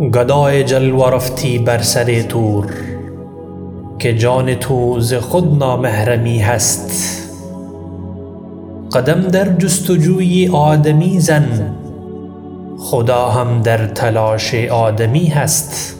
گدای جلوه رفتی بر سر طور، که جان تو ز خود نامحرمی هست. قدم در جستجوی آدمی زن، خدا هم در تلاش آدمی هست.